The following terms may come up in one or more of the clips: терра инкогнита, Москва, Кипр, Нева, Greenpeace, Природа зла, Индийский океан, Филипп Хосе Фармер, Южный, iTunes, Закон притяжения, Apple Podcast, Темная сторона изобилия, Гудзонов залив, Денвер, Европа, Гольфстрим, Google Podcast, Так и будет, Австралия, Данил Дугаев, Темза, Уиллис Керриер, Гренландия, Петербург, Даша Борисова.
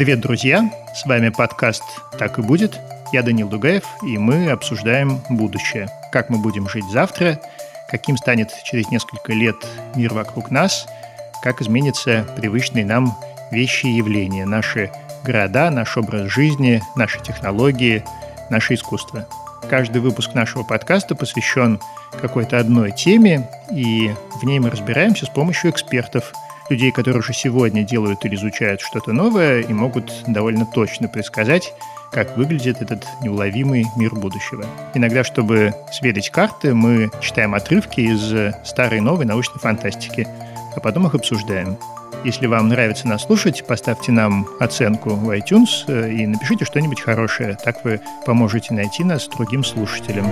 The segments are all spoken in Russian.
Привет, друзья! С вами подкаст «Так и будет». Я Данил Дугаев, и мы обсуждаем будущее. Как мы будем жить завтра, каким станет через несколько лет мир вокруг нас, как изменятся привычные нам вещи и явления, наши города, наш образ жизни, наши технологии, наше искусство. Каждый выпуск нашего подкаста посвящен какой-то одной теме, и в ней мы разбираемся с помощью экспертов, людей, которые уже сегодня делают или изучают что-то новое и могут довольно точно предсказать, как выглядит этот неуловимый мир будущего. Иногда, чтобы сверить карты, мы читаем отрывки из старой и новой научной фантастики, а потом их обсуждаем. Если вам нравится нас слушать, поставьте нам оценку в iTunes и напишите что-нибудь хорошее. Так вы поможете найти нас другим слушателям.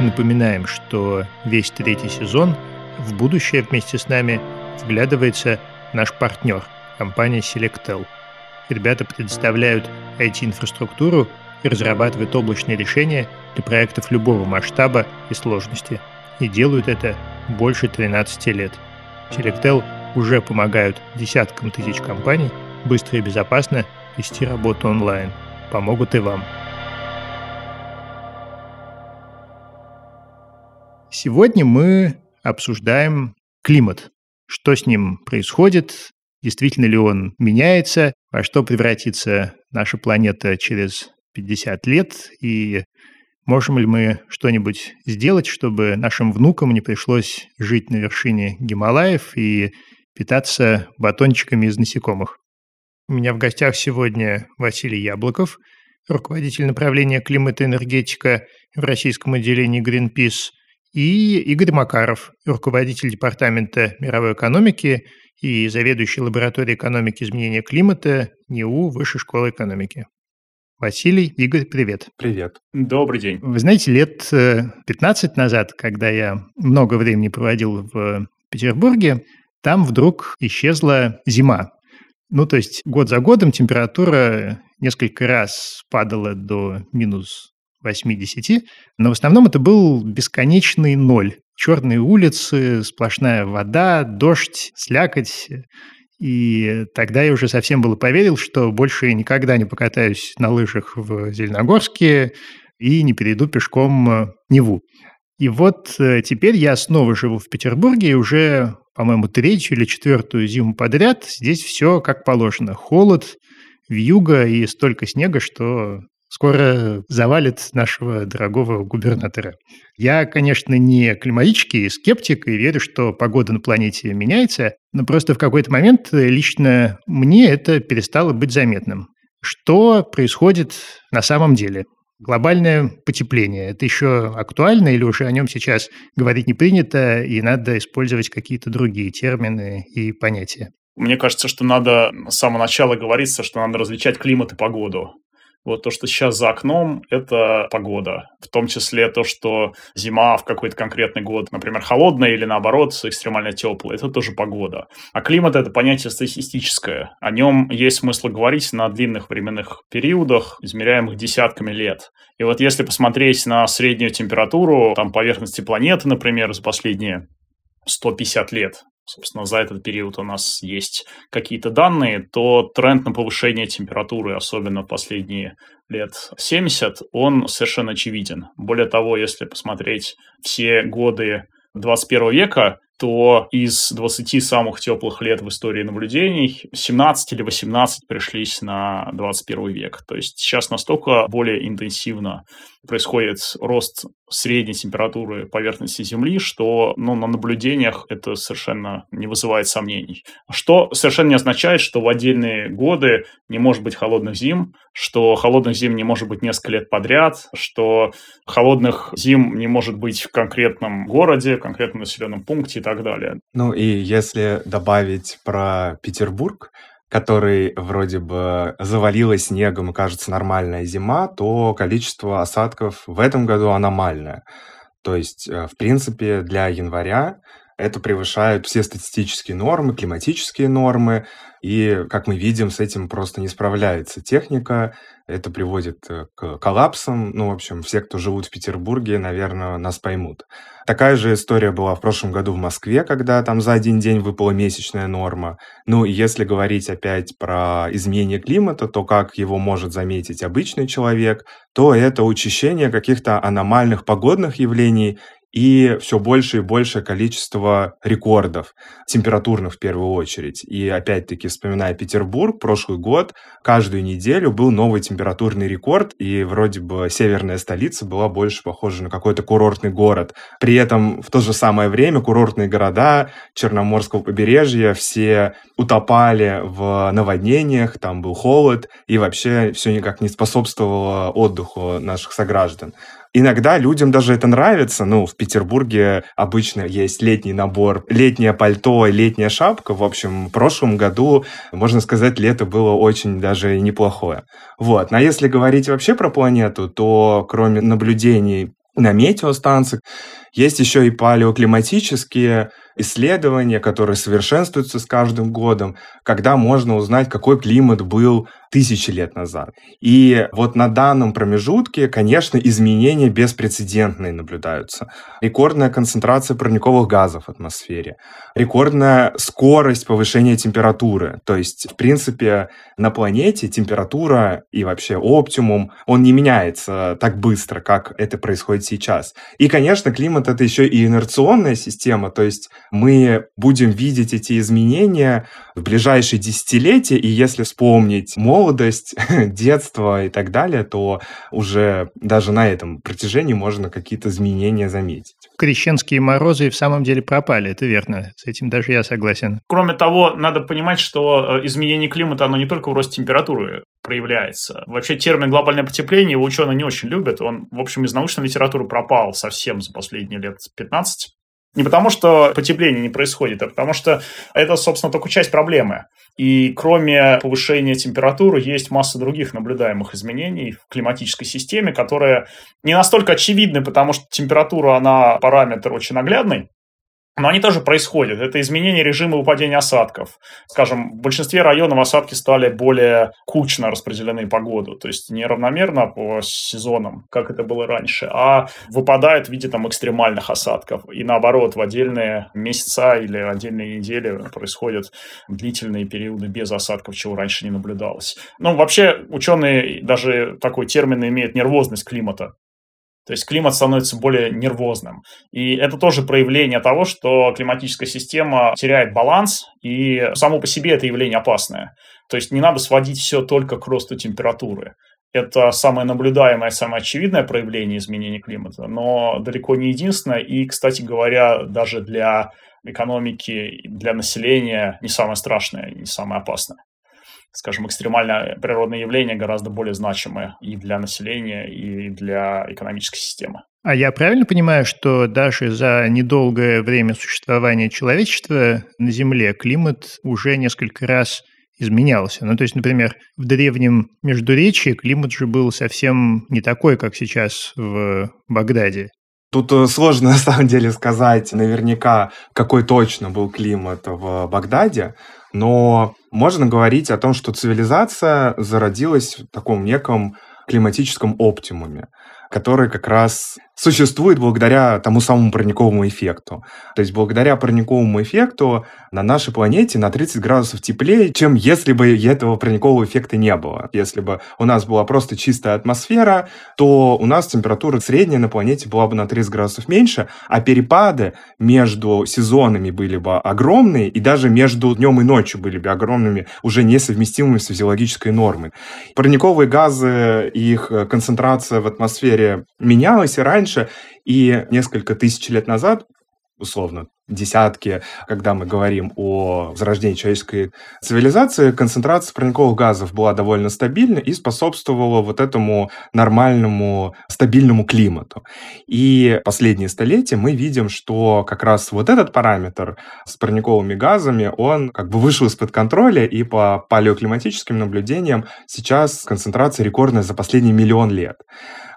Напоминаем, что весь третий сезон в будущее вместе с нами вглядывается наш партнер, компания Selectel. Ребята предоставляют IT-инфраструктуру и разрабатывают облачные решения для проектов любого масштаба и сложности. И делают это больше 13 лет. Selectel уже помогают десяткам тысяч компаний быстро и безопасно вести работу онлайн. Помогут и вам. Сегодня мы обсуждаем климат. Что с ним происходит, действительно ли он меняется, во что превратится наша планета через 50 лет, и можем ли мы что-нибудь сделать, чтобы нашим внукам не пришлось жить на вершине Гималаев и питаться батончиками из насекомых. У меня в гостях сегодня Василий Яблоков, руководитель направления климата и энергетика в российском отделении Greenpeace, и Игорь Макаров, руководитель департамента мировой экономики и заведующий лабораторией экономики изменения климата НИУ Высшей школы экономики. Василий, Игорь, привет. Привет. Добрый день. Вы знаете, лет 15 назад, когда я много времени проводил в Петербурге, там вдруг исчезла зима. То есть год за годом температура несколько раз падала до минус 80, но в основном это был бесконечный ноль. Черные улицы, сплошная вода, дождь, слякоть. И тогда я уже совсем было поверил, что больше никогда не покатаюсь на лыжах в Зеленогорске и не перейду пешком Неву. И вот теперь я снова живу в Петербурге, и уже, по-моему, третью или четвертую зиму подряд здесь все как положено. Холод, вьюга и столько снега, что скоро завалит нашего дорогого губернатора. Я, конечно, не климатический скептик и верю, что погода на планете меняется, но просто в какой-то момент лично мне это перестало быть заметным. Что происходит на самом деле? Глобальное потепление. Это еще актуально или уже о нем сейчас говорить не принято и надо использовать какие-то другие термины и понятия? Мне кажется, что надо с самого начала говорится, что надо различать климат и погоду. Вот то, что сейчас за окном, это погода. В том числе то, что зима в какой-то конкретный год, например, холодная или, наоборот, экстремально теплая, это тоже погода. А климат – это понятие статистическое. О нем есть смысл говорить на длинных временных периодах, измеряемых десятками лет. И вот если посмотреть на среднюю температуру там, поверхности планеты, например, за последние 150 лет, собственно, за этот период у нас есть какие-то данные, то тренд на повышение температуры, особенно в последние лет 70, он совершенно очевиден. Более того, если посмотреть все годы 21 века, то из 20 самых теплых лет в истории наблюдений 17 или 18 пришлись на 21 век. То есть сейчас настолько более интенсивно происходит рост средней температуры поверхности Земли, что на наблюдениях это совершенно не вызывает сомнений. Что совершенно не означает, что в отдельные годы не может быть холодных зим, что холодных зим не может быть несколько лет подряд, что холодных зим не может быть в конкретном городе, в конкретном населенном пункте и так далее. И если добавить про Петербург, который вроде бы завалило снегом и кажется нормальная зима, то количество осадков в этом году аномальное. То есть, в принципе, для января Это превышает все статистические нормы, климатические нормы, и, как мы видим, с этим просто не справляется техника. Это приводит к коллапсам. Ну, в общем, все, кто живут в Петербурге, наверное, нас поймут. Такая же история была в прошлом году в Москве, когда там за один день выпала месячная норма. Ну, и если говорить опять про изменение климата, то как его может заметить обычный человек, то это учащение каких-то аномальных погодных явлений и все больше и больше количество рекордов, температурных в первую очередь. И опять-таки, вспоминая Петербург, прошлый год, каждую неделю был новый температурный рекорд, и вроде бы северная столица была больше похожа на какой-то курортный город. При этом в то же самое время курортные города Черноморского побережья все утопали в наводнениях, там был холод, и вообще все никак не способствовало отдыху наших сограждан. Иногда людям даже это нравится. Ну, в Петербурге обычно есть летний набор, летнее пальто, летняя шапка. В общем, в прошлом году, можно сказать, лето было очень даже неплохое. Вот. А если говорить вообще про планету, то кроме наблюдений на метеостанциях, есть еще и палеоклиматические исследования, которые совершенствуются с каждым годом, когда можно узнать, какой климат был тысячи лет назад. И вот на данном промежутке, конечно, изменения беспрецедентные наблюдаются. Рекордная концентрация парниковых газов в атмосфере, рекордная скорость повышения температуры. То есть, в принципе, на планете температура и вообще оптимум, он не меняется так быстро, как это происходит сейчас. И, конечно, климат — это еще и инерционная система, то есть мы будем видеть эти изменения в ближайшие десятилетия, и если вспомнить молодость, детство и так далее, то уже даже на этом протяжении можно какие-то изменения заметить. Крещенские морозы в самом деле пропали, это верно, с этим даже я согласен. Кроме того, надо понимать, что изменение климата, оно не только в росте температуры проявляется. Вообще термин «глобальное потепление» его ученые не очень любят, он, в общем, из научной литературы пропал совсем за последние лет 15. Не потому, что потепление не происходит, а потому, что это, собственно, только часть проблемы. И кроме повышения температуры есть масса других наблюдаемых изменений в климатической системе, которые не настолько очевидны, потому что температура, она параметр очень наглядный, но они тоже происходят. Это изменение режима выпадения осадков. Скажем, в большинстве районов осадки стали более кучно распределены по году, то есть не равномерно по сезонам, как это было раньше, а выпадают в виде там экстремальных осадков. И наоборот, в отдельные месяца или отдельные недели происходят длительные периоды без осадков, чего раньше не наблюдалось. Ну, вообще, ученые даже такой термин имеют — нервозность климата. То есть климат становится более нервозным. И это тоже проявление того, что климатическая система теряет баланс, и само по себе это явление опасное. То есть не надо сводить все только к росту температуры. Это самое наблюдаемое, самое очевидное проявление изменения климата, но далеко не единственное. И, кстати говоря, даже для экономики, для населения не самое страшное, не самое опасное. Скажем, экстремальное природное явление гораздо более значимое и для населения, и для экономической системы. А я правильно понимаю, что даже за недолгое время существования человечества на Земле климат уже несколько раз изменялся? Ну, то есть, например, в древнем Междуречии климат же был совсем не такой, как сейчас в Багдаде. Тут сложно, на самом деле, сказать наверняка, какой точно был климат в Багдаде, но можно говорить о том, что цивилизация зародилась в таком неком климатическом оптимуме, который как раз существует благодаря тому самому парниковому эффекту. То есть благодаря парниковому эффекту на нашей планете на 30 градусов теплее, чем если бы этого парникового эффекта не было. Если бы у нас была просто чистая атмосфера, то у нас температура средняя на планете была бы на 30 градусов меньше, а перепады между сезонами были бы огромные, и даже между днем и ночью были бы огромными, уже несовместимыми с физиологической нормой. Парниковые газы, их концентрация в атмосфере менялась и раньше, и несколько тысяч лет назад, условно, десятки, когда мы говорим о возрождении человеческой цивилизации, концентрация парниковых газов была довольно стабильна и способствовала вот этому нормальному, стабильному климату. И последние столетия мы видим, что как раз вот этот параметр с парниковыми газами, он как бы вышел из-под контроля, и по палеоклиматическим наблюдениям сейчас концентрация рекордная за последние миллион лет.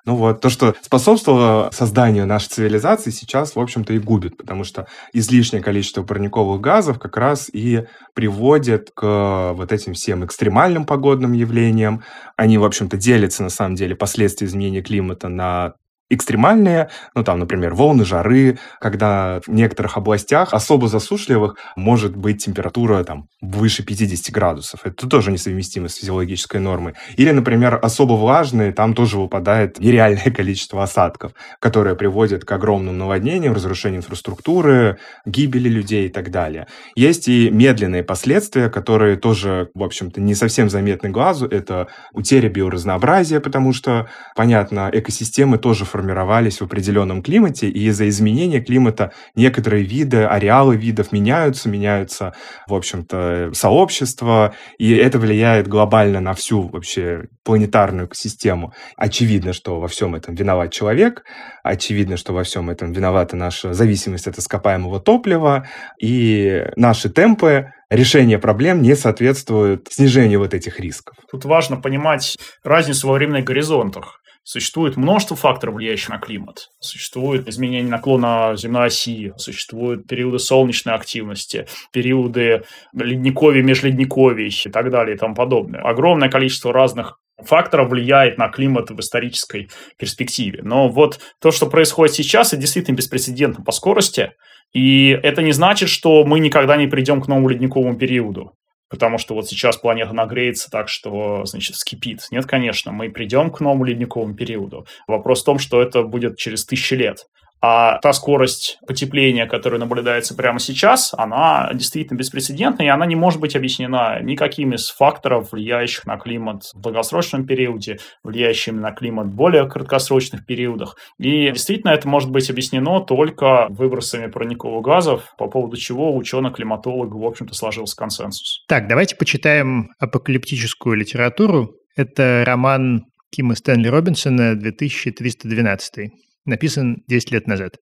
Ну вот, то, что способствовало созданию нашей цивилизации, сейчас, в общем-то, и губит, потому что излишнее количество парниковых газов как раз и приводит к вот этим всем экстремальным погодным явлениям. Они, в общем-то, делятся, на самом деле, последствия изменения климата на экстремальные, ну там, например, волны жары, когда в некоторых областях особо засушливых может быть температура там выше 50 градусов. Это тоже несовместимо с физиологической нормой. Или, например, особо влажные, там тоже выпадает нереальное количество осадков, которые приводят к огромным наводнениям, разрушению инфраструктуры, гибели людей и так далее. Есть и медленные последствия, которые тоже, в общем-то, не совсем заметны глазу. Это утеря биоразнообразия, потому что, понятно, экосистемы тоже формировались в определенном климате, и из-за изменения климата некоторые виды, ареалы видов меняются, в общем-то, сообщества, и это влияет глобально на всю вообще планетарную экосистему. Очевидно, что во всем этом виноват человек, очевидно, что во всем этом виновата наша зависимость от ископаемого топлива, и наши темпы решение проблем не соответствует снижению вот этих рисков. Тут важно понимать разницу во временных горизонтах. Существует множество факторов, влияющих на климат. Существует изменение наклона земной оси, существуют периоды солнечной активности, периоды ледниковий, межледниковий и так далее и тому подобное. Огромное количество разных факторов влияет на климат в исторической перспективе. Но вот то, что происходит сейчас, это действительно беспрецедентно по скорости. И это не значит, что мы никогда не придем к новому ледниковому периоду. Потому что вот сейчас планета нагреется так, что, значит, вскипит. Нет, конечно, мы придем к новому ледниковому периоду. Вопрос в том, что это будет через 1000 лет. А та скорость потепления, которая наблюдается прямо сейчас, она действительно беспрецедентна, и она не может быть объяснена никаким из факторов, влияющих на климат в долгосрочном периоде, влияющих на климат в более краткосрочных периодах. И действительно это может быть объяснено только выбросами парниковых газов, по поводу чего ученых-климатологов, в общем-то, сложился консенсус. Так, давайте почитаем апокалиптическую литературу. Это роман Кима Стэнли Робинсона «2312-й». Написан 10 лет назад.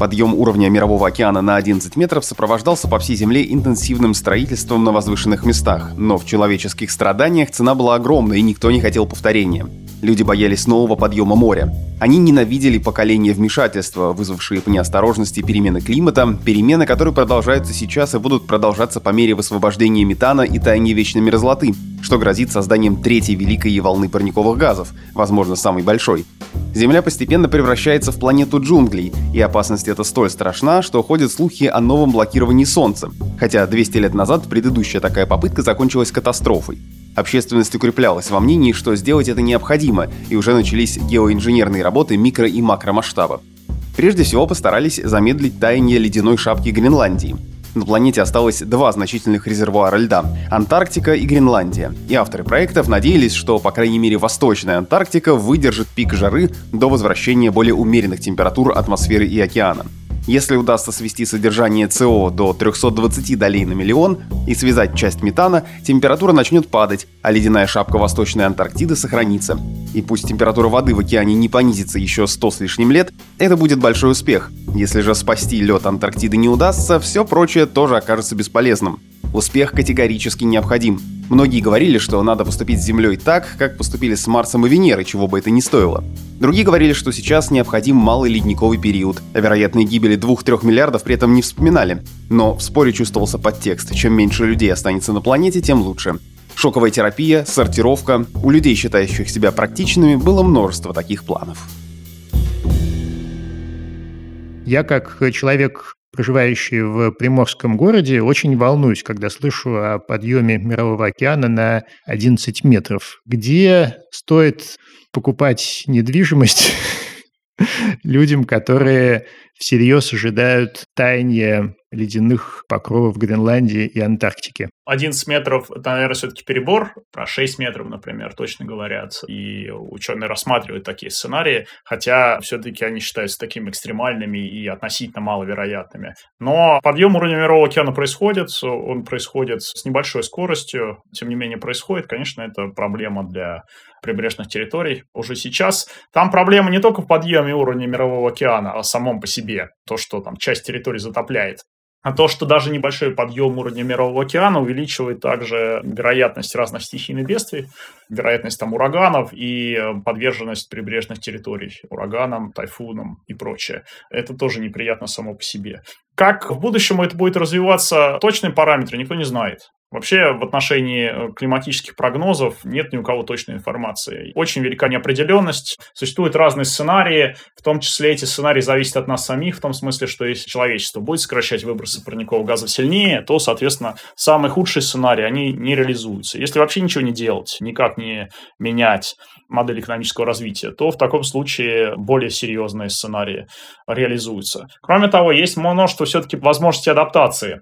Подъем уровня Мирового океана на 11 метров сопровождался по всей Земле интенсивным строительством на возвышенных местах, но в человеческих страданиях цена была огромна, и никто не хотел повторения. Люди боялись нового подъема моря. Они ненавидели поколения вмешательства, вызвавшие по неосторожности перемены климата, перемены, которые продолжаются сейчас и будут продолжаться по мере высвобождения метана и таяния вечной мерзлоты, что грозит созданием третьей великой волны парниковых газов, возможно, самой большой. Земля постепенно превращается в планету джунглей, и опасность эта столь страшна, что ходят слухи о новом блокировании Солнца, хотя 200 лет назад предыдущая такая попытка закончилась катастрофой. Общественность укреплялась во мнении, что сделать это необходимо, и уже начались геоинженерные работы микро- и макромасштаба. Прежде всего постарались замедлить таяние ледяной шапки Гренландии. На планете осталось 2 значительных резервуара льда — Антарктика и Гренландия, и авторы проектов надеялись, что, по крайней мере, Восточная Антарктика выдержит пик жары до возвращения более умеренных температур атмосферы и океана. Если удастся свести содержание СО до 320 долей на миллион и связать часть метана, температура начнет падать, а ледяная шапка Восточной Антарктиды сохранится. И пусть температура воды в океане не понизится еще 100 с лишним лет, это будет большой успех. Если же спасти лед Антарктиды не удастся, все прочее тоже окажется бесполезным. Успех категорически необходим. Многие говорили, что надо поступить с Землей так, как поступили с Марсом и Венерой, чего бы это ни стоило. Другие говорили, что сейчас необходим малый ледниковый период. О вероятной гибели 2-3 миллиардов при этом не вспоминали. Но в споре чувствовался подтекст. Чем меньше людей останется на планете, тем лучше. Шоковая терапия, сортировка. У людей, считающих себя практичными, было множество таких планов. Я, как человек, проживающий в Приморском городе, очень волнуюсь, когда слышу о подъеме Мирового океана на 11 метров. Где стоит покупать недвижимость людям, которые всерьез ожидают таяния ледяных покровов Гренландии и Антарктики? 11 метров, это, наверное, все-таки перебор. Про 6 метров, например, точно говорят. И ученые рассматривают такие сценарии, хотя все-таки они считаются такими экстремальными и относительно маловероятными. Но подъем уровня Мирового океана происходит, он происходит с небольшой скоростью, тем не менее происходит. Конечно, это проблема для прибрежных территорий уже сейчас. Там проблема не только в подъеме уровня Мирового океана, а самом по себе. То, что там часть территории затопляет. А то, что даже небольшой подъем уровня Мирового океана увеличивает также вероятность разных стихийных бедствий, вероятность там ураганов и подверженность прибрежных территорий ураганам, тайфунам и прочее. Это тоже неприятно само по себе. Как в будущем это будет развиваться, точные параметры никто не знает. Вообще в отношении климатических прогнозов нет ни у кого точной информации. Очень велика неопределенность, существуют разные сценарии, в том числе эти сценарии зависят от нас самих, в том смысле, что если человечество будет сокращать выбросы парниковых газов сильнее, то, соответственно, самые худшие сценарии, они не реализуются. Если вообще ничего не делать, никак не менять модель экономического развития, то в таком случае более серьезные сценарии реализуются. Кроме того, есть множество все-таки возможностей адаптации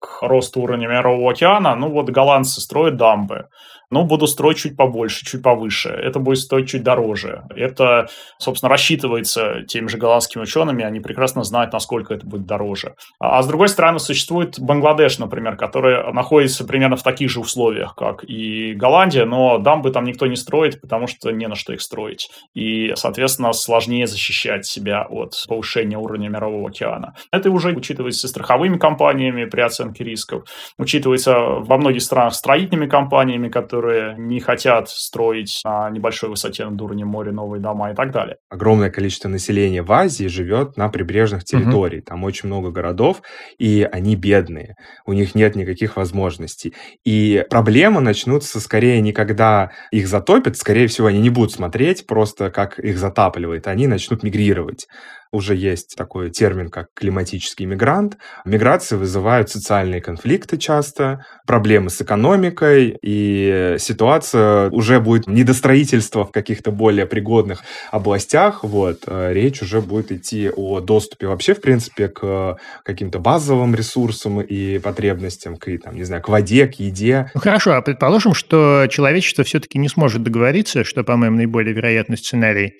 к росту уровня Мирового океана. Ну вот голландцы строят дамбы. Ну, буду строить чуть побольше, чуть повыше. Это будет стоить чуть дороже. Это, собственно, рассчитывается теми же голландскими учеными. Они прекрасно знают, насколько это будет дороже. А с другой стороны, существует Бангладеш, например, который находится примерно в таких же условиях, как и Голландия, но дамбы там никто не строит, потому что не на что их строить. И, соответственно, сложнее защищать себя от повышения уровня Мирового океана. Это уже учитывается страховыми компаниями при оценке рисков. Учитывается во многих странах строительными компаниями, которые не хотят строить на небольшой высоте над уровнем моря новые дома и так далее. Огромное количество населения в Азии живет на прибрежных территориях. Там очень много городов, и они бедные. У них нет никаких возможностей. И проблемы начнутся скорее не когда их затопят, скорее всего, они не будут смотреть просто, как их затапливает. Они начнут мигрировать. Уже есть такой термин, как климатический мигрант. Миграции вызывают социальные конфликты часто, проблемы с экономикой, и ситуация уже будет недостроительство в каких-то более пригодных областях. Вот. Речь уже будет идти о доступе вообще, в принципе, к каким-то базовым ресурсам и потребностям, к, там, не знаю, к воде, к еде. Ну хорошо, а предположим, что человечество все-таки не сможет договориться, что, по-моему, наиболее вероятный сценарий.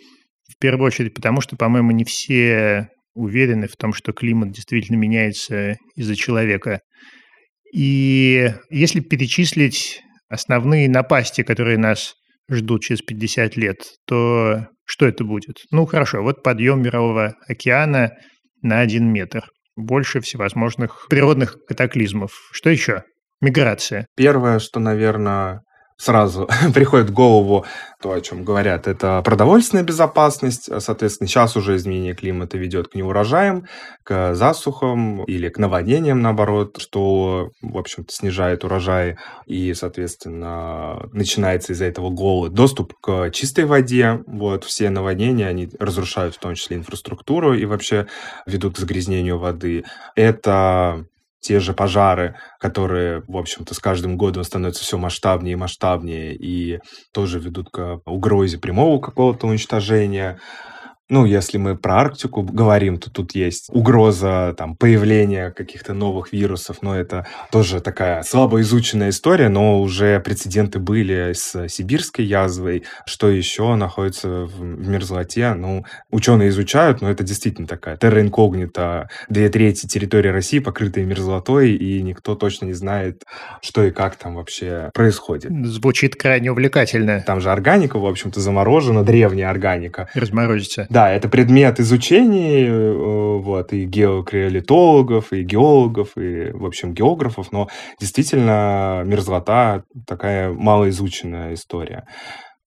В первую очередь потому, что, по-моему, не все уверены в том, что климат действительно меняется из-за человека. И если перечислить основные напасти, которые нас ждут через 50 лет, то что это будет? Ну, хорошо, вот подъем Мирового океана на 1 метр. Больше всевозможных природных катаклизмов. Что еще? Миграция. Первое, что, наверное, сразу приходит в голову то, о чем говорят, это продовольственная безопасность. Соответственно, сейчас уже изменение климата ведет к неурожаям, к засухам или к наводнениям, наоборот, что, в общем-то, снижает урожаи и, соответственно, начинается из-за этого голод. Доступ к чистой воде, вот, все наводнения, они разрушают в том числе инфраструктуру и вообще ведут к загрязнению воды. Это те же пожары, которые, в общем-то, с каждым годом становятся все масштабнее и масштабнее, и тоже ведут к угрозе прямого какого-то уничтожения. Ну, если мы про Арктику говорим, то тут есть угроза там, появления каких-то новых вирусов, но это тоже такая слабо изученная история, но уже прецеденты были с сибирской язвой, что еще находится в мерзлоте. Ну, ученые изучают, но это действительно такая терра инкогнита. 2/3 территории России покрытые мерзлотой, и никто точно не знает, что и как там вообще происходит. Звучит крайне увлекательно. Там же органика, в общем-то, заморожена, древняя органика. Разморозится. Да, это предмет изучений вот, и геокриолитологов, и геологов, и, в общем, географов, но действительно мерзлота – такая малоизученная история.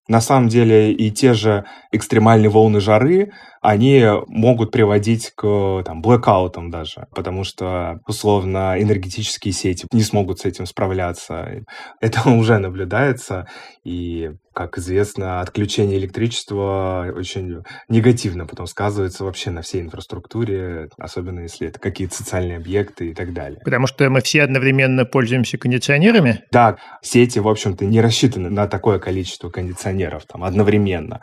На самом деле и те же экстремальные волны жары, они могут приводить к там, блэкаутам даже, потому что, условно, энергетические сети не смогут с этим справляться. Это уже наблюдается, и, как известно, отключение электричества очень негативно потом сказывается вообще на всей инфраструктуре, особенно если это какие-то социальные объекты и так далее. Потому что мы все одновременно пользуемся кондиционерами? Да, сети, в общем-то, не рассчитаны на такое количество кондиционеров там, одновременно.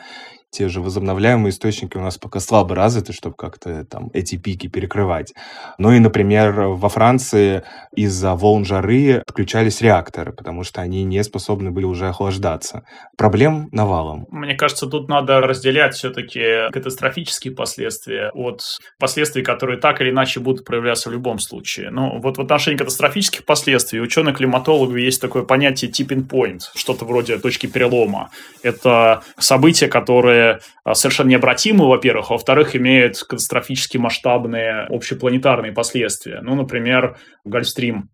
Те же возобновляемые источники у нас пока слабо развиты, чтобы как-то там эти пики перекрывать. Ну и, например, во Франции из-за волн жары отключались реакторы, потому что они не способны были уже охлаждаться. Проблем навалом. Мне кажется, тут надо разделять все-таки катастрофические последствия от последствий, которые так или иначе будут проявляться в любом случае. Ну вот в отношении катастрофических последствий у ученых-климатологов есть такое понятие tipping point, что-то вроде точки перелома. Это события, которые которые совершенно необратимы, во-первых, а во-вторых, имеют катастрофически масштабные общепланетарные последствия. Ну, например, Гольфстрим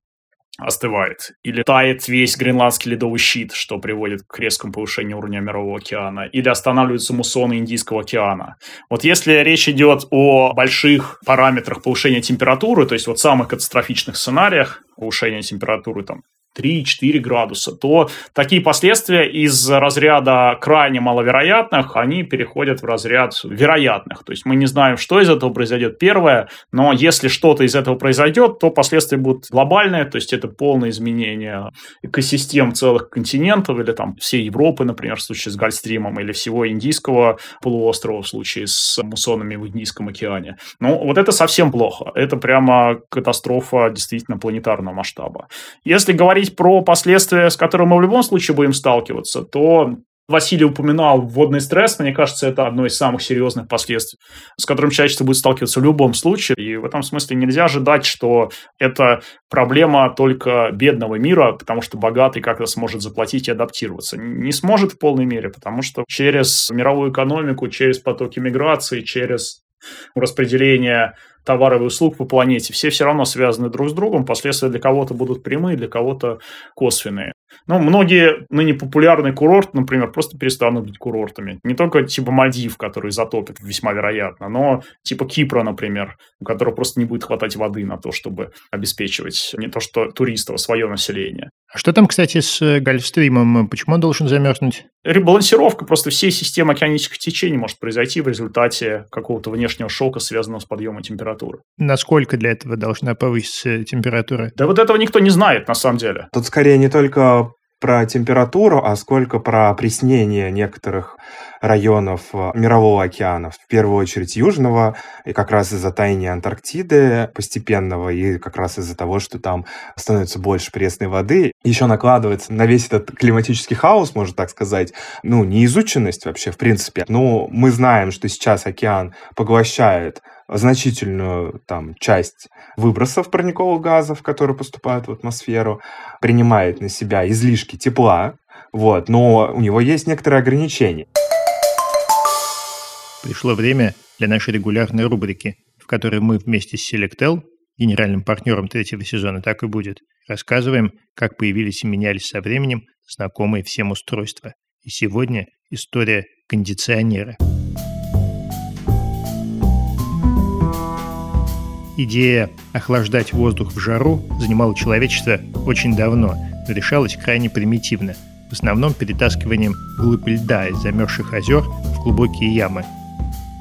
остывает, или тает весь гренландский ледовый щит, что приводит к резкому повышению уровня Мирового океана, или останавливаются муссоны Индийского океана. Вот если речь идет о больших параметрах повышения температуры, то есть вот самых катастрофичных сценариях повышения температуры там 3-4 градуса, то такие последствия из разряда крайне маловероятных, они переходят в разряд вероятных. То есть мы не знаем, что из этого произойдет первое, но если что-то из этого произойдет, то последствия будут глобальные, то есть это полное изменение экосистем целых континентов или там всей Европы, например, в случае с Гольфстримом, или всего Индийского полуострова в случае с муссонами в Индийском океане. Ну, вот это совсем плохо. Это прямо катастрофа действительно планетарного масштаба. Если говорить про последствия, с которыми мы в любом случае будем сталкиваться, то Василий упоминал водный стресс. Мне кажется, это одно из самых серьезных последствий, с которым человечество будет сталкиваться в любом случае. И в этом смысле нельзя ожидать, что это проблема только бедного мира, потому что богатый как-то сможет заплатить и адаптироваться. Не сможет в полной мере, потому что через мировую экономику, через потоки миграции, через распределение товаров и услуг по планете, все равно связаны друг с другом, последствия для кого-то будут прямые, для кого-то косвенные. Но многие ныне популярные курорты, например, просто перестанут быть курортами. Не только типа Мальдив, которые затопят, весьма вероятно, но типа Кипра, например, у которого просто не будет хватать воды на то, чтобы обеспечивать не то что туристов, а свое население. А что там, кстати, с Гольфстримом? Почему он должен замерзнуть? Ребалансировка просто всей системы океанических течений может произойти в результате какого-то внешнего шока, связанного с подъемом температуры. Насколько для этого должна повыситься температура? Да вот этого никто не знает, на самом деле. Тут скорее не только про температуру, а сколько про опреснение некоторых районов Мирового океана, в первую очередь Южного, и как раз из-за таяния Антарктиды постепенного, и как раз из-за того, что там становится больше пресной воды, еще накладывается на весь этот климатический хаос, можно так сказать, ну, неизученность вообще, в принципе. Ну, мы знаем, что сейчас океан поглощает значительную там часть выбросов парниковых газов, которые поступают в атмосферу, принимает на себя излишки тепла, вот, но у него есть некоторые ограничения. Пришло время для нашей регулярной рубрики, в которой мы вместе с Selectel, генеральным партнером третьего сезона «Так и будет», рассказываем, как появились и менялись со временем знакомые всем устройства. И сегодня история кондиционера. Идея охлаждать воздух в жару занимала человечество очень давно, но решалась крайне примитивно, в основном перетаскиванием глыб льда из замерзших озер в глубокие ямы.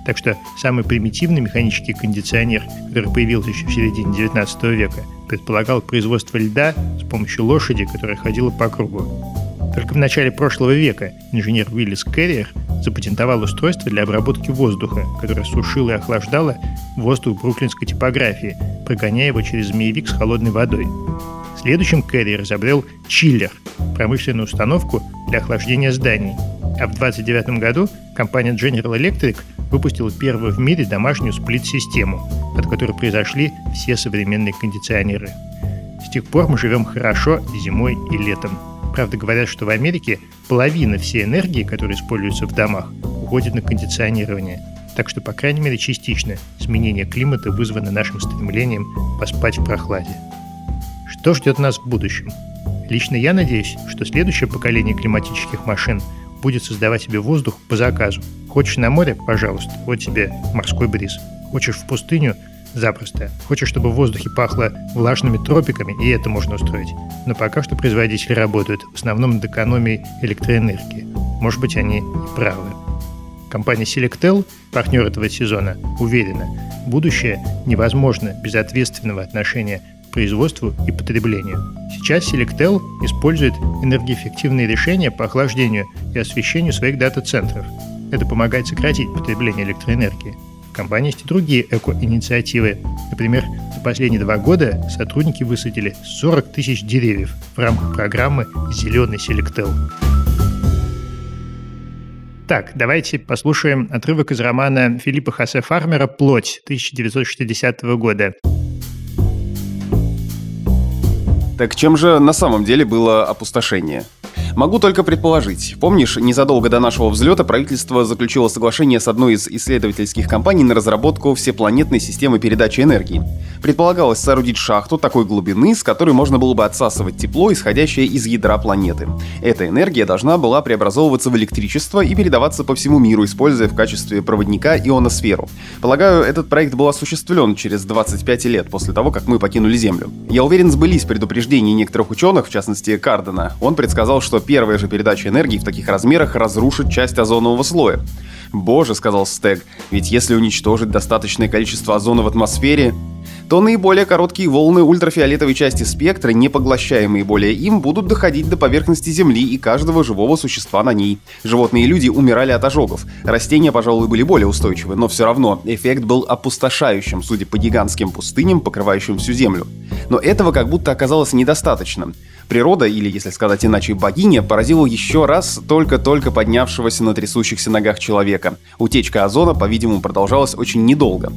Так что самый примитивный механический кондиционер, который появился еще в середине 19 века, предполагал производство льда с помощью лошади, которая ходила по кругу. Только в начале прошлого века инженер Уиллис Керриер запатентовал устройство для обработки воздуха, которое сушило и охлаждало воздух бруклинской типографии, прогоняя его через змеевик с холодной водой. Следующим Керриер изобрел чиллер – промышленную установку для охлаждения зданий. А в 1929 году компания General Electric выпустила первую в мире домашнюю сплит-систему, под которой произошли все современные кондиционеры. С тех пор мы живем хорошо зимой и летом. Правда, говорят, что в Америке половина всей энергии, которая используется в домах, уходит на кондиционирование. Так что, по крайней мере, частично изменение климата вызвано нашим стремлением поспать в прохладе. Что ждет нас в будущем? Лично я надеюсь, что следующее поколение климатических машин будет создавать себе воздух по заказу. Хочешь на море? Пожалуйста, вот тебе морской бриз. Хочешь в пустыню? Запросто. Хочешь, чтобы в воздухе пахло влажными тропиками, и это можно устроить. Но пока что производители работают в основном над экономией электроэнергии. Может быть, они и правы. Компания Selectel, партнер этого сезона, уверена, будущее невозможно без ответственного отношения к производству и потреблению. Сейчас Selectel использует энергоэффективные решения по охлаждению и освещению своих дата-центров. Это помогает сократить потребление электроэнергии. В компании есть и другие эко-инициативы. Например, за последние 2 года сотрудники высадили 40 тысяч деревьев в рамках программы «Зеленый Selectel». Так, давайте послушаем отрывок из романа Филиппа Хосе Фармера «Плоть» 1960 года. Так чем же на самом деле было опустошение? Могу только предположить. Помнишь, незадолго до нашего взлета правительство заключило соглашение с одной из исследовательских компаний на разработку всепланетной системы передачи энергии. Предполагалось соорудить шахту такой глубины, с которой можно было бы отсасывать тепло, исходящее из ядра планеты. Эта энергия должна была преобразовываться в электричество и передаваться по всему миру, используя в качестве проводника ионосферу. Полагаю, этот проект был осуществлен через 25 лет после того, как мы покинули Землю. Я уверен, сбылись предупреждения некоторых ученых, в частности Кардена. Он предсказал, что первая же передача энергии в таких размерах разрушит часть озонового слоя. «Боже», — сказал Стэг, — «ведь если уничтожить достаточное количество озона в атмосфере, то наиболее короткие волны ультрафиолетовой части спектра, не поглощаемые более им, будут доходить до поверхности Земли и каждого живого существа на ней. Животные и люди умирали от ожогов. Растения, пожалуй, были более устойчивы, но все равно эффект был опустошающим, судя по гигантским пустыням, покрывающим всю Землю. Но этого как будто оказалось недостаточно. Природа, или, если сказать иначе, богиня, поразила еще раз только-только поднявшегося на трясущихся ногах человека. Утечка озона, по-видимому, продолжалась очень недолго.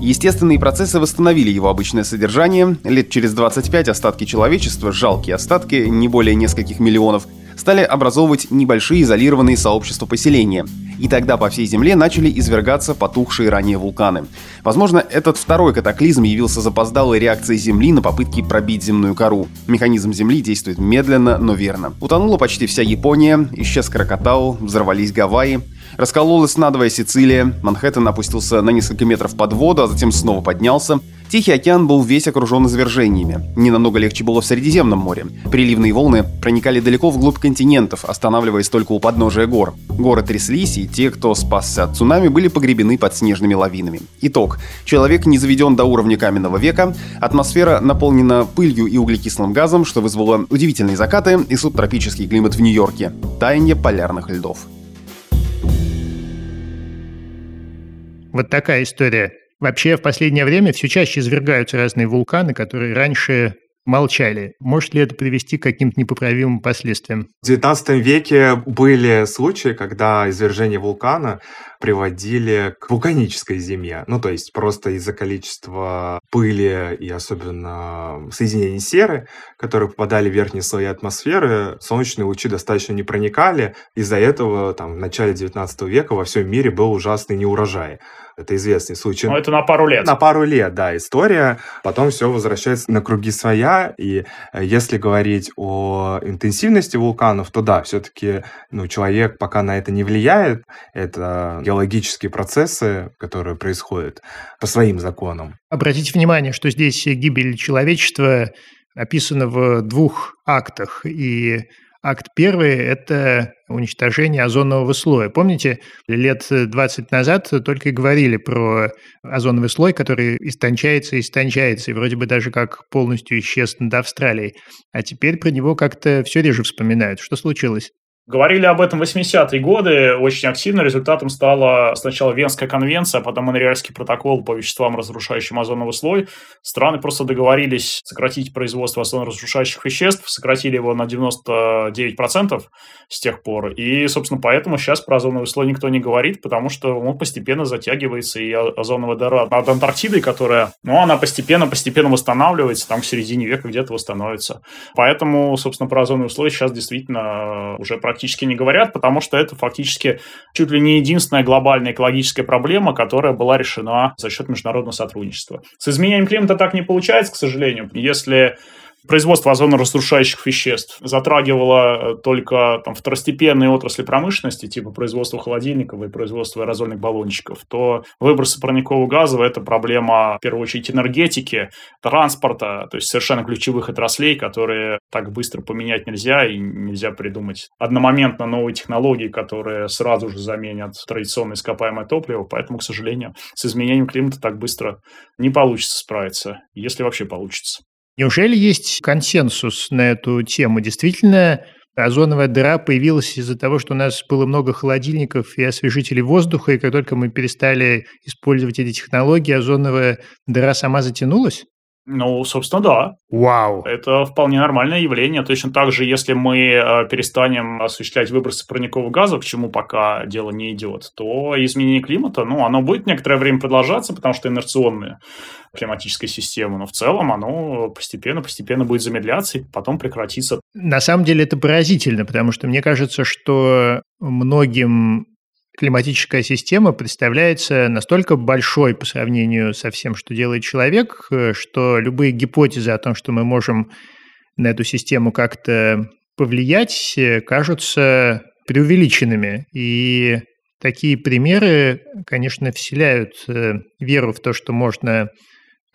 Естественные процессы восстановили его обычное содержание. Лет через 25 остатки человечества, жалкие остатки, не более нескольких миллионов, стали образовывать небольшие изолированные сообщества поселения. И тогда по всей Земле начали извергаться потухшие ранее вулканы. Возможно, этот второй катаклизм явился запоздалой реакцией Земли на попытки пробить земную кору. Механизм Земли действует медленно, но верно. Утонула почти вся Япония, исчез Крокотау, взорвались Гавайи, раскололась надвое Сицилия, Манхэттен опустился на несколько метров под воду, а затем снова поднялся. Тихий океан был весь окружен извержениями. Не намного легче было в Средиземном море. Приливные волны проникали далеко вглубь континентов, останавливаясь только у подножия гор. Горы тряслись, и те, кто спасся от цунами, были погребены под снежными лавинами. Итог. Человек не заведен до уровня каменного века, атмосфера наполнена пылью и углекислым газом, что вызвало удивительные закаты и субтропический климат в Нью-Йорке. Таяние полярных льдов. Вот такая история. Вообще, в последнее время все чаще извергаются разные вулканы, которые раньше молчали. Может ли это привести к каким-то непоправимым последствиям? В XIX веке были случаи, когда извержение вулкана приводили к вулканической зиме. Ну, то есть просто из-за количества пыли и особенно соединений серы, которые попадали в верхние слои атмосферы, солнечные лучи достаточно не проникали. Из-за этого в начале XIX века во всем мире был ужасный неурожай. Это известный случай. Но это на пару лет. На пару лет, да, история. Потом все возвращается на круги своя. И если говорить о интенсивности вулканов, то да, все-таки человек пока на это не влияет. Это геологические процессы, которые происходят по своим законам. Обратите внимание, что здесь гибель человечества описана в двух актах. И акт первый – это уничтожение озонового слоя. Помните, лет 20 назад только и говорили про озоновый слой, который истончается и истончается, и вроде бы даже как полностью исчез над Австралией. А теперь про него как-то все реже вспоминают. Что случилось? Говорили об этом в 80-е годы очень активно. Результатом стала сначала Венская конвенция, а потом Монреальский протокол по веществам, разрушающим озоновый слой. Страны просто договорились сократить производство озоноразрушающих веществ, сократили его на 99% с тех пор. И, собственно, поэтому сейчас про озоновый слой никто не говорит, потому что он постепенно затягивается, и озоновая дыра над Антарктидой, которая, она постепенно восстанавливается, там к середине века где-то восстановится. Поэтому, собственно, про озоновый слой сейчас действительно уже практически не говорят, потому что это фактически чуть ли не единственная глобальная экологическая проблема, которая была решена за счет международного сотрудничества. С изменением климата так не получается, к сожалению. Если производство озоноразрушающих веществ затрагивало только второстепенные отрасли промышленности, типа производства холодильников и производства аэрозольных баллончиков, то выбросы парникового газа – это проблема, в первую очередь, энергетики, транспорта, то есть совершенно ключевых отраслей, которые так быстро поменять нельзя, и нельзя придумать одномоментно новые технологии, которые сразу же заменят традиционное ископаемое топливо. Поэтому, к сожалению, с изменением климата так быстро не получится справиться, если вообще получится. Неужели есть консенсус на эту тему? Действительно, озоновая дыра появилась из-за того, что у нас было много холодильников и освежителей воздуха, и как только мы перестали использовать эти технологии, озоновая дыра сама затянулась? Ну, собственно, да. Вау. Это вполне нормальное явление. Точно так же, если мы перестанем осуществлять выбросы парниковых газов, к чему пока дело не идет, то изменение климата, ну, оно будет некоторое время продолжаться, потому что инерционная климатическая система, но в целом оно постепенно будет замедляться и потом прекратится. На самом деле это поразительно, потому что мне кажется, что многим... климатическая система представляется настолько большой по сравнению со всем, что делает человек, что любые гипотезы о том, что мы можем на эту систему как-то повлиять, кажутся преувеличенными. И такие примеры, конечно, вселяют веру в то, что можно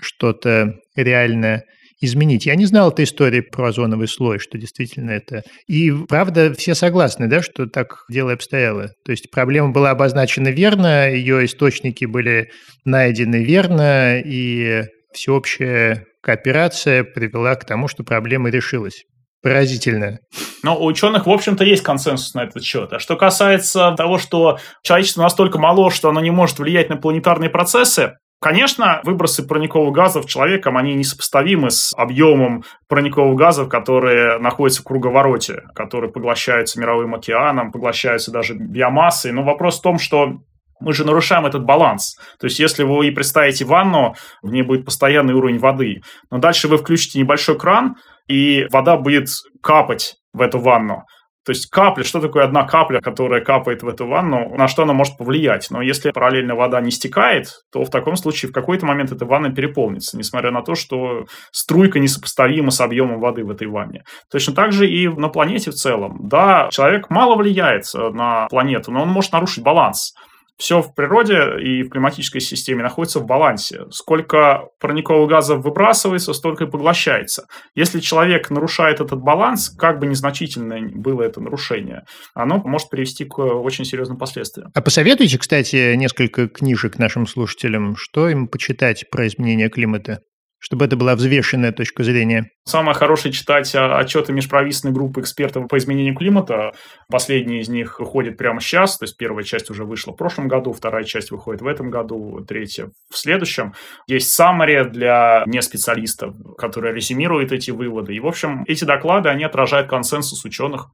что-то реально изменить. Я не знал этой истории про озоновый слой, что действительно это... И правда, все согласны, да, что так дело обстояло. То есть проблема была обозначена верно, ее источники были найдены верно, и всеобщая кооперация привела к тому, что проблема решилась. Поразительно. Но у ученых, в общем-то, есть консенсус на этот счет. А что касается того, что человечество настолько мало, что оно не может влиять на планетарные процессы, конечно, выбросы парниковых газов человеком, они несопоставимы с объемом парниковых газов, которые находятся в круговороте, которые поглощаются Мировым океаном, поглощаются даже биомассой. Но вопрос в том, что мы же нарушаем этот баланс. То есть, если вы представите ванну, в ней будет постоянный уровень воды, но дальше вы включите небольшой кран, и вода будет капать в эту ванну. То есть капля, что такое одна капля, которая капает в эту ванну, на что она может повлиять? Но если параллельно вода не стекает, то в таком случае в какой-то момент эта ванна переполнится, несмотря на то, что струйка несопоставима с объемом воды в этой ванне. Точно так же и на планете в целом. Да, человек мало влияет на планету, но он может нарушить баланс. Все в природе и в климатической системе находится в балансе. Сколько парниковых газов выбрасывается, столько и поглощается. Если человек нарушает этот баланс, как бы незначительное было это нарушение, оно может привести к очень серьезным последствиям. А посоветуйте, кстати, несколько книжек нашим слушателям, что им почитать про изменение климата, чтобы это была взвешенная точка зрения? Самое хорошее читать отчеты межправительственной группы экспертов по изменению климата. Последний из них выходит прямо сейчас, то есть первая часть уже вышла в прошлом году, вторая часть выходит в этом году, третья в следующем. Есть саммари для неспециалистов, которые резюмируют эти выводы. И, в общем, эти доклады, они отражают консенсус ученых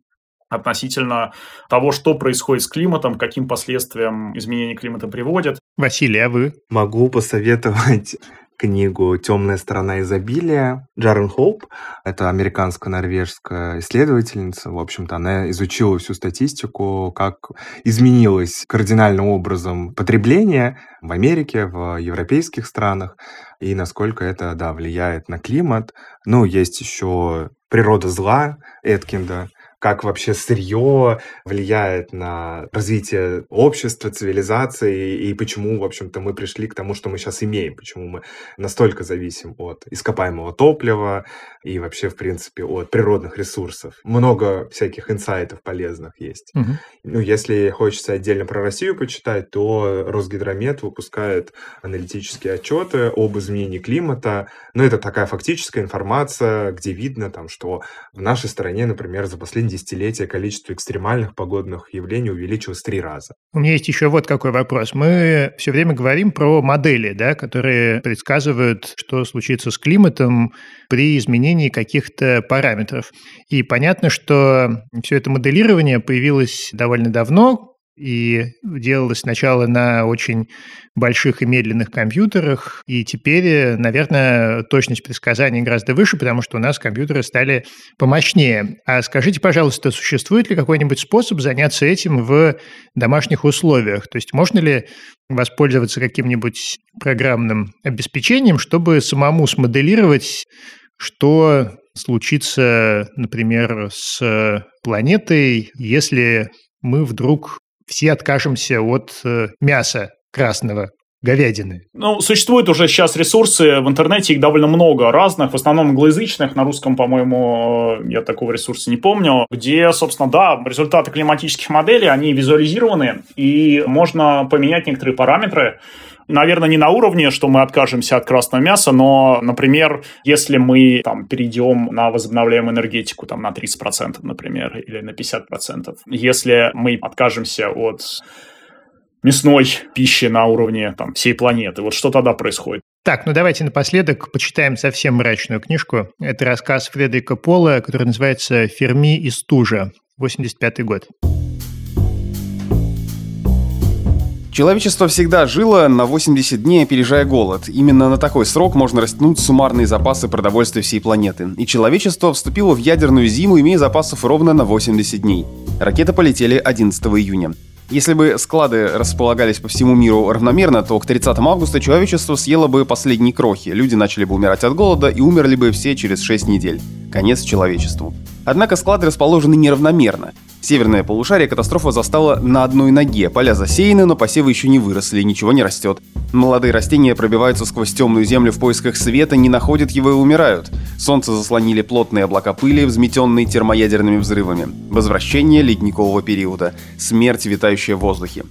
относительно того, что происходит с климатом, к каким последствиям изменения климата приводят. Василий, а вы? Могу посоветовать... книгу «Темная сторона изобилия» Джарен Хоуп. Это американско-норвежская исследовательница. В общем-то, она изучила всю статистику, как изменилось кардинальным образом потребление в Америке, в европейских странах, и насколько это, да, влияет на климат. Ну, есть еще «Природа зла» Эткинда, как вообще сырье влияет на развитие общества, цивилизации, и почему, в общем-то, мы пришли к тому, что мы сейчас имеем, почему мы настолько зависим от ископаемого топлива и вообще, в принципе, от природных ресурсов. Много всяких инсайтов полезных есть. Угу. Ну, если хочется отдельно про Россию почитать, то Росгидромет выпускает аналитические отчеты об изменении климата. Но это такая фактическая информация, где видно, там, что в нашей стране, например, за последние десятилетия количество экстремальных погодных явлений увеличилось 3 раза. У меня есть еще вот какой вопрос. Мы все время говорим про модели, да, которые предсказывают, что случится с климатом при изменении каких-то параметров. И понятно, что все это моделирование появилось довольно давно и делалось сначала на очень больших и медленных компьютерах, и теперь, наверное, точность предсказаний гораздо выше, потому что у нас компьютеры стали помощнее. А скажите, пожалуйста, существует ли какой-нибудь способ заняться этим в домашних условиях? То есть можно ли воспользоваться каким-нибудь программным обеспечением, чтобы самому смоделировать, что случится, например, с планетой, если мы вдруг все откажемся от мяса красного, говядины? Ну, существуют уже сейчас ресурсы в интернете, их довольно много разных, в основном англоязычных, на русском, по-моему, я такого ресурса не помню, где, собственно, да, результаты климатических моделей, они визуализированы, и можно поменять некоторые параметры. Наверное, не на уровне, что мы откажемся от красного мяса, но, например, если мы там перейдем на возобновляемую энергетику там, на 30%, например, или на 50%, если мы откажемся от мясной пищи на уровне там, всей планеты, вот что тогда происходит? Так, ну давайте напоследок почитаем совсем мрачную книжку. Это рассказ Фредерика Пола, который называется «Ферми и стужа», 1985 год. Человечество всегда жило на 80 дней, опережая голод. Именно на такой срок можно растянуть суммарные запасы продовольствия всей планеты. И человечество вступило в ядерную зиму, имея запасов ровно на 80 дней. Ракеты полетели 11 июня. Если бы склады располагались по всему миру равномерно, то к 30 августа человечество съело бы последние крохи, люди начали бы умирать от голода и умерли бы все через 6 недель. Конец человечеству. Однако склады расположены неравномерно. Северное полушарие катастрофа застала на одной ноге. Поля засеяны, но посевы еще не выросли, ничего не растет. Молодые растения пробиваются сквозь темную землю в поисках света, не находят его и умирают. Солнце заслонили плотные облака пыли, взметенные термоядерными взрывами. Возвращение ледникового периода. Смерть, витающая в воздухе.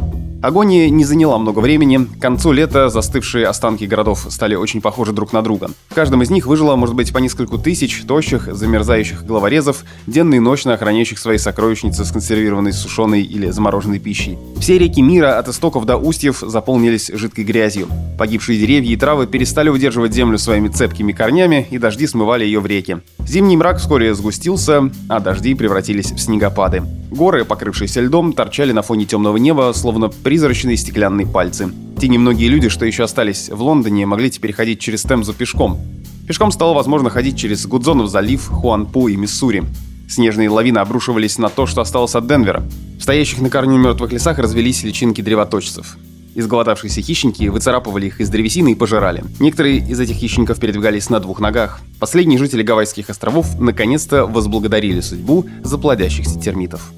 Агония не заняла много времени. К концу лета застывшие останки городов стали очень похожи друг на друга. В каждом из них выжило, может быть, по нескольку тысяч тощих, замерзающих головорезов, денно и ночно охраняющих свои сокровищницы с консервированной, сушеной или замороженной пищей. Все реки мира от истоков до устьев заполнились жидкой грязью. Погибшие деревья и травы перестали удерживать землю своими цепкими корнями, и дожди смывали ее в реки. Зимний мрак вскоре сгустился, а дожди превратились в снегопады. Горы, покрывшиеся льдом, торчали на фоне темного неба, словно призрачные стеклянные пальцы. Те немногие люди, что еще остались в Лондоне, могли теперь ходить через Темзу пешком. Пешком стало возможно ходить через Гудзонов залив, Хуанпу и Миссури. Снежные лавины обрушивались на то, что осталось от Денвера. В стоящих на корню мертвых лесах развелись личинки древоточцев. Изголодавшиеся хищники выцарапывали их из древесины и пожирали. Некоторые из этих хищников передвигались на двух ногах. Последние жители Гавайских островов наконец-то возблагодарили судьбу за плодящихся термитов.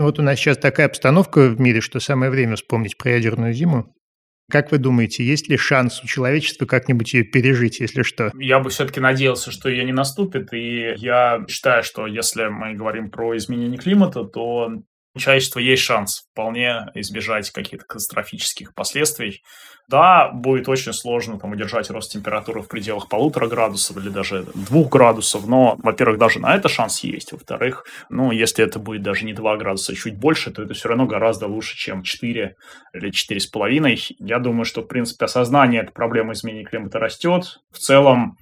Вот у нас сейчас такая обстановка в мире, что самое время вспомнить про ядерную зиму. Как вы думаете, есть ли шанс у человечества как-нибудь ее пережить, если что? Я бы все-таки надеялся, что ее не наступит, и я считаю, что если мы говорим про изменение климата, то у человечества есть шанс вполне избежать каких-то катастрофических последствий. Да, будет очень сложно там удержать рост температуры в пределах 1,5 градусов или даже 2 градусов, но, во-первых, даже на это шанс есть. Во-вторых, если это будет даже не 2 градуса, а чуть больше, то это все равно гораздо лучше, чем 4 или 4,5. Я думаю, что, в принципе, осознание этой проблемы изменения климата растет. В целом,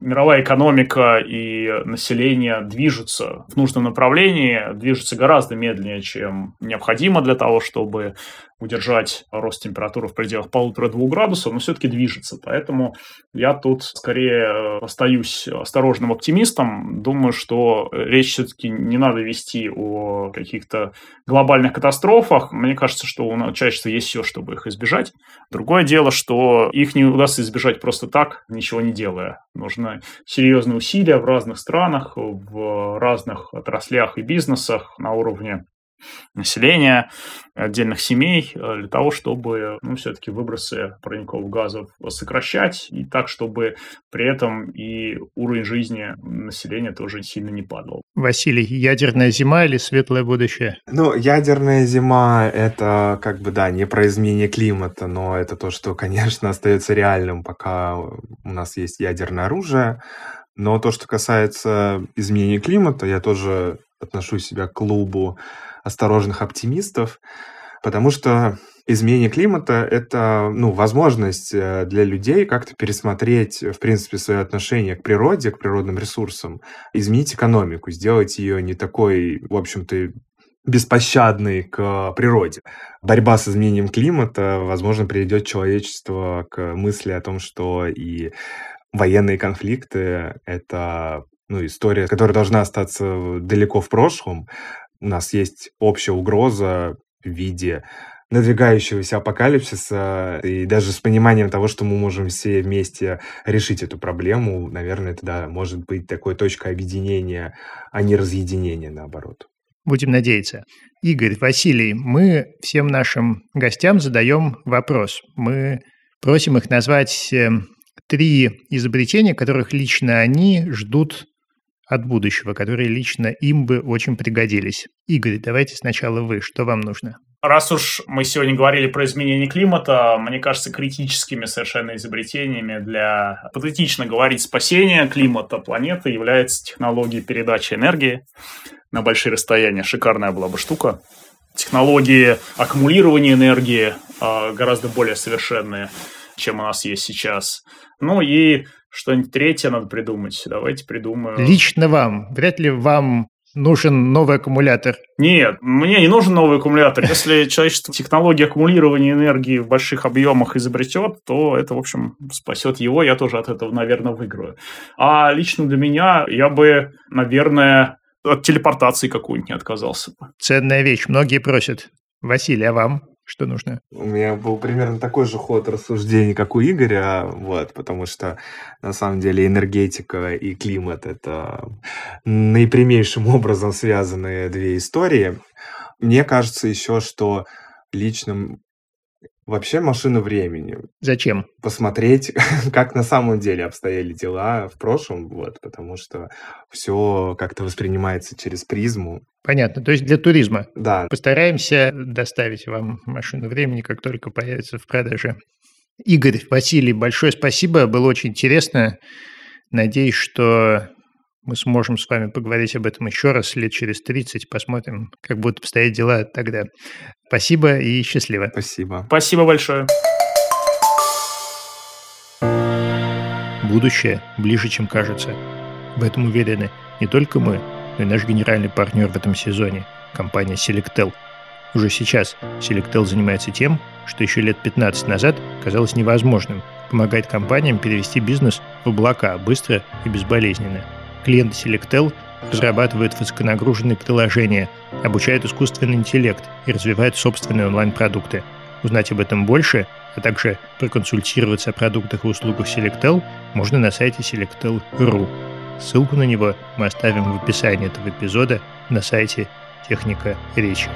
мировая экономика и население движутся в нужном направлении, движутся гораздо медленнее, чем необходимо для того, чтобы удержать рост температуры в пределах 1,5-2 градусов, но все-таки движется. Поэтому я тут скорее остаюсь осторожным оптимистом. Думаю, что речь все-таки не надо вести о каких-то глобальных катастрофах. Мне кажется, что у человечества есть все, чтобы их избежать. Другое дело, что их не удастся избежать просто так, ничего не делая. Нужны серьезные усилия в разных странах, в разных отраслях и бизнесах на уровне населения, отдельных семей, для того, чтобы все-таки выбросы парниковых газов сокращать, и так, чтобы при этом и уровень жизни населения тоже сильно не падал. Василий, ядерная зима или светлое будущее? Ядерная зима — это не про изменение климата, но это то, что, конечно, остается реальным, пока у нас есть ядерное оружие. Но то, что касается изменения климата, я тоже отношу себя к клубу осторожных оптимистов, потому что изменение климата — это возможность для людей как-то пересмотреть, в принципе, свое отношение к природе, к природным ресурсам, изменить экономику, сделать ее не такой, в общем-то, беспощадной к природе. Борьба с изменением климата, возможно, приведет человечество к мысли о том, что и военные конфликты — это история, которая должна остаться далеко в прошлом. У нас есть общая угроза в виде надвигающегося апокалипсиса, и даже с пониманием того, что мы можем все вместе решить эту проблему, наверное, тогда может быть такой точкой объединения, а не разъединения, наоборот. Будем надеяться. Игорь, Василий, мы всем нашим гостям задаем вопрос. Мы просим их назвать 3 изобретения, которых лично они ждут от будущего, которые лично им бы очень пригодились. Игорь, давайте сначала вы. Что вам нужно? Раз уж мы сегодня говорили про изменение климата, мне кажется, критическими совершенно изобретениями для, патетично говорить, спасения климата планеты является технология передачи энергии на большие расстояния. Шикарная была бы штука. технологии аккумулирования энергии гораздо более совершенные, чем у нас есть сейчас. Ну и что-нибудь третье надо придумать. Давайте придумаем. Лично вам. Вряд ли вам нужен новый аккумулятор. Нет, мне не нужен новый аккумулятор. Если человечество технологии аккумулирования энергии в больших объемах изобретет, то это, в общем, спасет его. Я тоже от этого, наверное, выиграю. А лично для меня я бы, наверное, от телепортации какой-нибудь не отказался бы. Ценная вещь. Многие просят. Василий, а вам что нужно? У меня был примерно такой же ход рассуждений, как у Игоря, вот, потому что, на самом деле, энергетика и климат – это наипрямейшим образом связанные две истории. Мне кажется еще, что лично вообще машина времени. Зачем? Посмотреть, как на самом деле обстояли дела в прошлом, вот, потому что все как-то воспринимается через призму. Понятно, то есть для туризма. Да. Постараемся доставить вам машину времени, как только появится в продаже. Игорь, Василий, большое спасибо, было очень интересно. Надеюсь, что мы сможем с вами поговорить об этом еще раз лет через 30, посмотрим, как будут обстоять дела тогда. Спасибо и счастливо. Спасибо. Спасибо большое. Будущее ближе, чем кажется. В этом уверены не только мы, но и наш генеральный партнер в этом сезоне – компания Selectel. Уже сейчас Selectel занимается тем, что еще лет 15 назад казалось невозможным. Помогает компаниям перевести бизнес в облака быстро и безболезненно. Клиенты Selectel разрабатывают высоконагруженные приложения, обучают искусственный интеллект и развивают собственные онлайн-продукты. Узнать об этом больше, а также проконсультироваться о продуктах и услугах Selectel можно на сайте selectel.ru. Ссылку на него мы оставим в описании этого эпизода на сайте «Техника речи».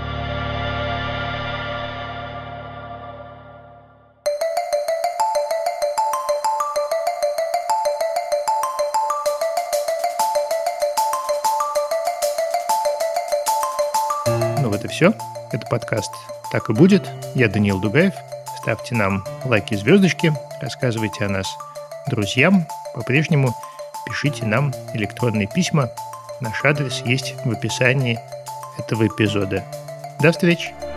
Ну вот и все. Это подкаст «Так и будет». Я Данил Дугаев. Ставьте нам лайки и звездочки. Рассказывайте о нас друзьям. По-прежнему пишите нам электронные письма. Наш адрес есть в описании этого эпизода. До встречи!